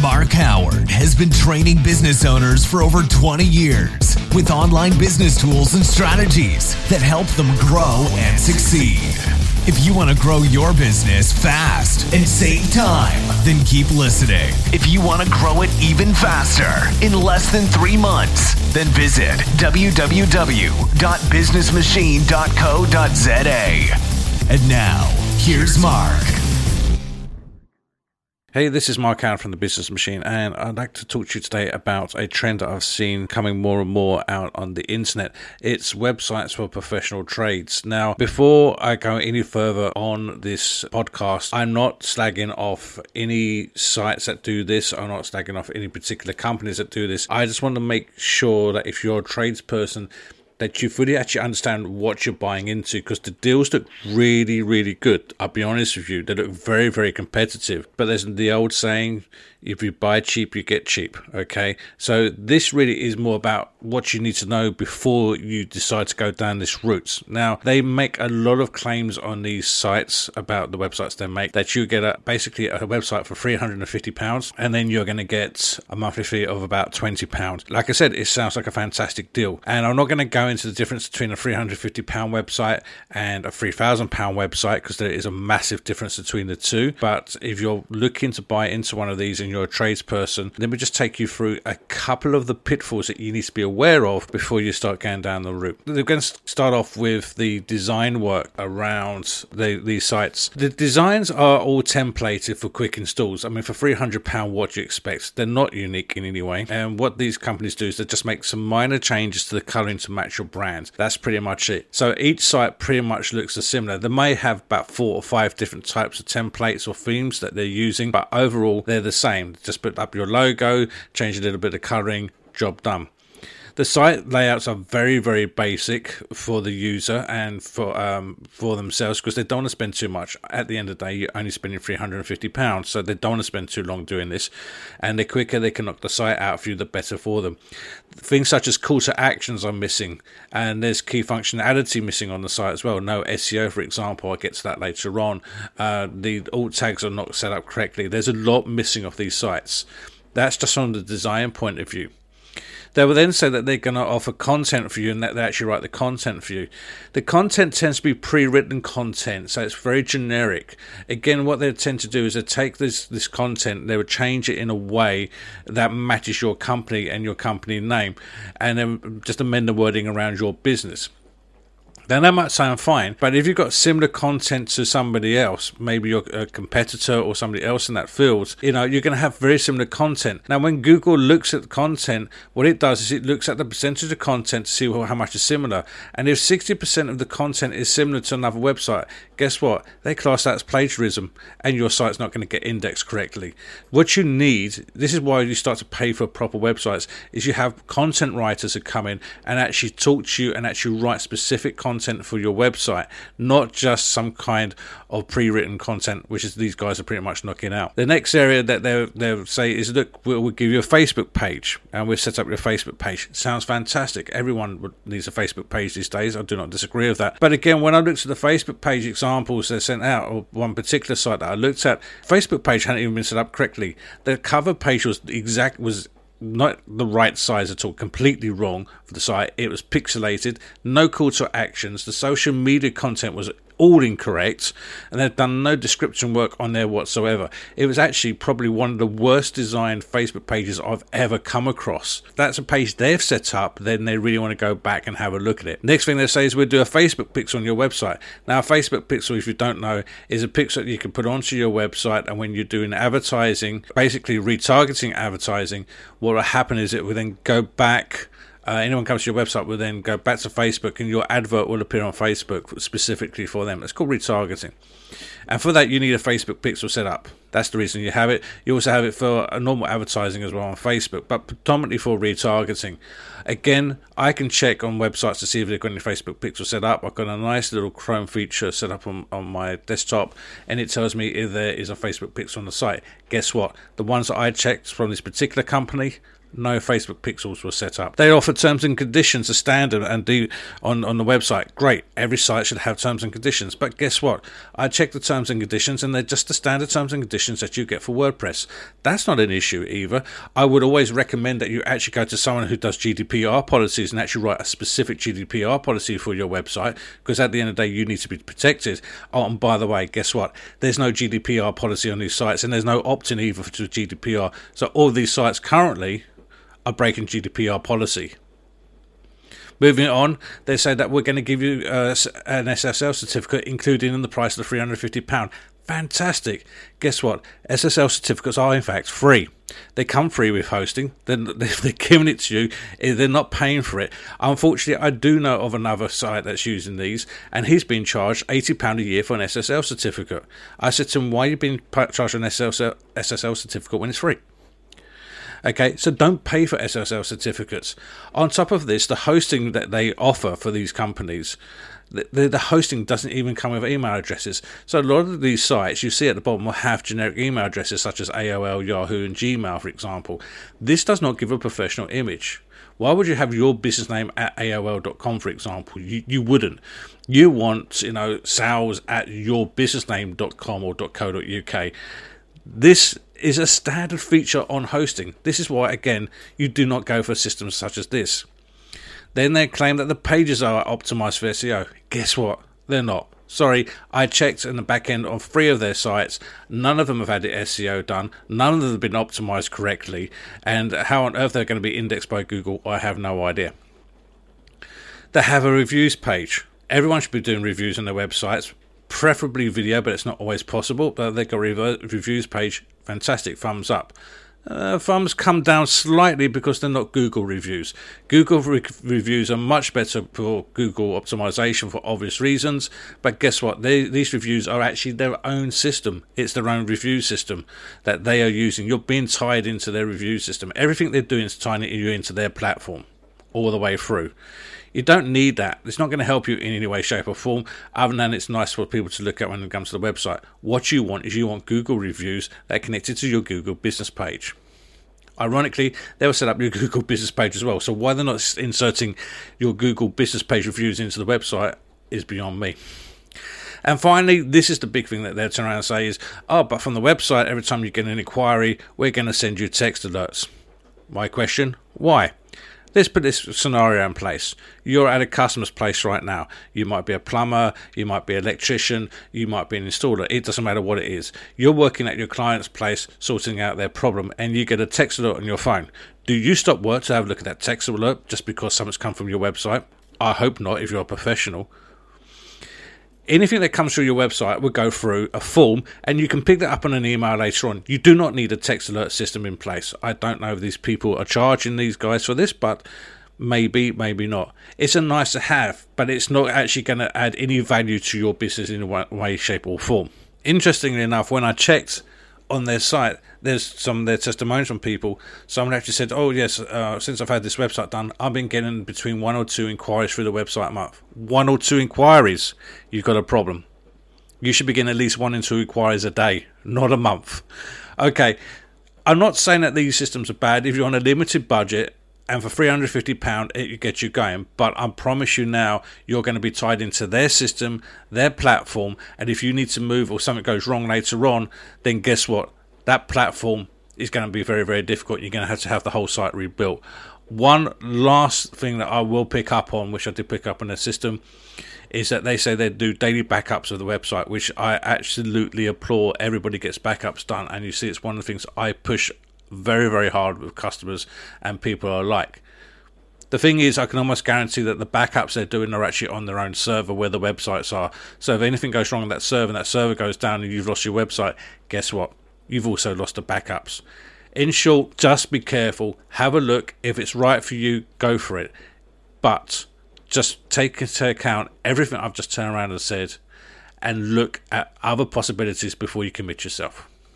Mark Howard has been training business owners for over 20 years with online business tools and strategies that help them grow and succeed. If you want to grow your business fast and save time, then keep listening. If you want to grow it even faster in less than 3 months, then visit www.businessmachine.co.za. And now, here's Mark. Hey, this is Mark Allen from The Business Machine, and I'd like to talk to you today about a trend that I've seen coming more and more out on the internet. It's websites for professional trades. Now, before I go any further on this podcast, I'm not slagging off any sites that do this. I'm not slagging off any particular companies that do this. I just want to make sure that if you're a tradesperson, that you fully actually understand what you're buying into, because the deals look really, really good. I'll be honest with you, they look very, very competitive. But there's the old saying, if you buy cheap, you get cheap, okay? So this really is more about what you need to know before you decide to go down this route. Now, they make a lot of claims on these sites about the websites they make, that you get basically a website for £350, and then you're going to get a monthly fee of about £20. Like I said, it sounds like a fantastic deal. And I'm not going to go into the difference between a £350 website and a £3,000 website, because there is a massive difference between the two. But if you're looking to buy into one of these and you're a tradesperson, let me just take you through a couple of the pitfalls that you need to be aware of before you start going down the route. They're going to start off with the design work around these sites. The designs are all templated for quick installs. I mean, for £300, what do you expect? They're not unique in any way. And what these companies do is they just make some minor changes to the colouring to match your brand. That's pretty much it. So each site pretty much looks similar. They may have about 4 or 5 different types of templates or themes that they're using, but overall they're the same. Just put up your logo, change a little bit of colouring, job done. The site layouts are very, very basic for the user and for themselves, because they don't want to spend too much. At the end of the day, you're only spending £350, so they don't want to spend too long doing this. And the quicker they can knock the site out for you, the better for them. Things such as call to actions are missing, and there's key functionality missing on the site as well. No SEO, for example. I'll get to that later on. The alt tags are not set up correctly. There's a lot missing off these sites. That's just from the design point of view. They will then say that they're going to offer content for you and that they actually write the content for you. The content tends to be pre-written content, so it's very generic. Again, what they tend to do is they take this content, they would change it in a way that matches your company and your company name, and then just amend the wording around your business. Now, that might sound fine, but if you've got similar content to somebody else, maybe you're a competitor or somebody else in that field, you're going to have very similar content. Now, when Google looks at the content, what it does is it looks at the percentage of content to see how much is similar. And if 60% of the content is similar to another website, guess what? They class that as plagiarism, and your site's not going to get indexed correctly. What you need, this is why you start to pay for proper websites, is you have content writers who come in and actually talk to you and actually write specific content for your website, not just some kind of pre-written content, which is these guys are pretty much knocking out. The next area that they say is, look, we'll give you a Facebook page, and we'll set up your Facebook page. Sounds fantastic. Everyone needs a Facebook page these days. I do not disagree with that. But again, when I looked at the Facebook page examples they sent out, or one particular site that I looked at, Facebook page hadn't even been set up correctly. The cover page was not the right size at all, completely wrong for the site. It was pixelated, no call to actions, the social media content was all incorrect, and they've done no description work on there whatsoever. It was actually probably one of the worst designed Facebook pages I've ever come across. That's a page they've set up, then they really want to go back and have a look at it. Next thing they say is, we'll do a Facebook pixel on your website. Now, a Facebook pixel, if you don't know, is a pixel that you can put onto your website, and when you're doing advertising, basically retargeting advertising, what will happen is it will then go back. Anyone comes to your website will then go back to Facebook, and your advert will appear on Facebook specifically for them. It's called retargeting. And for that, you need a Facebook pixel set up. That's the reason you have it. You also have it for normal advertising as well on Facebook, but predominantly for retargeting. Again, I can check on websites to see if they've got any Facebook pixel set up. I've got a nice little Chrome feature set up on my desktop, and it tells me if there is a Facebook pixel on the site. Guess what? The ones that I checked from this particular company No Facebook pixels were set up. They offer terms and conditions as standard and do on the website. Great, every site should have terms and conditions. But guess what? I checked the terms and conditions and they're just the standard terms and conditions that you get for WordPress. That's not an issue either. I would always recommend that you actually go to someone who does GDPR policies and actually write a specific GDPR policy for your website, because at the end of the day, you need to be protected. Oh, and by the way, guess what? There's no GDPR policy on these sites and there's no opt-in either to GDPR. So all these sites currently are breaking GDPR policy. Moving on, they say that we're going to give you an SSL certificate, including in the price of the £350. Fantastic. Guess what? SSL certificates are in fact free. They come free with hosting. They're giving it to you. They're not paying for it. Unfortunately, I do know of another site that's using these, and he's been charged £80 a year for an SSL certificate. I said to him, why are you being charged an SSL certificate when it's free? Okay, so don't pay for SSL certificates. On top of this, the hosting that they offer for these companies, the hosting doesn't even come with email addresses. So a lot of these sites you see at the bottom will have generic email addresses such as AOL, Yahoo and Gmail, for example. This does not give a professional image. Why would you have your business name at AOL.com, for example? You wouldn't. You want, sales at yourbusinessname.com or .co.uk. This is a standard feature on hosting. This is why, again, you do not go for systems such as this. Then they claim that the pages are optimized for SEO. Guess what? They're not. Sorry, I checked in the back end on 3 of their sites. None of them have had the SEO done. None of them have been optimized correctly. And how on earth they're going to be indexed by Google, I have no idea. They have a reviews page. Everyone should be doing reviews on their websites, preferably video, but it's not always possible. But they've got a reviews page. Fantastic, thumbs up. Thumbs come down slightly because they're not Google reviews. Google reviews are much better for Google optimization for obvious reasons, but guess what? These reviews are actually their own system. It's their own review system that they are using. You're being tied into their review system. Everything they're doing is tying you into their platform all the way through. You don't need that. It's not going to help you in any way, shape or form, other than it's nice for people to look at when it comes to the website. What you want is Google reviews that are connected to your Google business page. Ironically, they'll set up your Google business page as well. So why they're not inserting your Google business page reviews into the website is beyond me. And finally, this is the big thing that they'll turn around and say is, but from the website, every time you get an inquiry, we're going to send you text alerts. My question, why? Let's put this scenario in place. You're at a customer's place right now. You might be a plumber, you might be an electrician, you might be an installer. It doesn't matter what it is. You're working at your client's place, sorting out their problem, and you get a text alert on your phone. Do you stop work to have a look at that text alert just because something's come from your website? I hope not, if you're a professional. Anything that comes through your website will go through a form, and you can pick that up on an email later on. You do not need a text alert system in place. I don't know if these people are charging these guys for this, but maybe, maybe not. It's a nice to have, but it's not actually going to add any value to your business in one way, shape or form. Interestingly enough, when I checked on their site, there's some of their testimonials from people. Someone actually said, oh yes, since I've had this website done, I've been getting between 1 or 2 inquiries through the website a month. 1 or 2 inquiries, you've got a problem. You should be getting at least 1 and 2 inquiries a day, not a month. Okay, I'm not saying that these systems are bad. If you're on a limited budget, and for £350, it gets you going. But I promise you now, you're going to be tied into their system, their platform. And if you need to move or something goes wrong later on, then guess what? That platform is going to be very, very difficult. You're going to have the whole site rebuilt. One last thing that I will pick up on, which I did pick up on their system, is that they say they do daily backups of the website, which I absolutely applaud. Everybody gets backups done. And you see, it's one of the things I push very, very hard with customers and people alike. The thing is, I can almost guarantee that the backups they're doing are actually on their own server where the websites are. So if anything goes wrong on that server and that server goes down and you've lost your website, guess what? You've also lost the backups. In short, just be careful. Have a look. If it's right for you, go for it. But just take into account everything I've just turned around and said, and look at other possibilities before you commit yourself.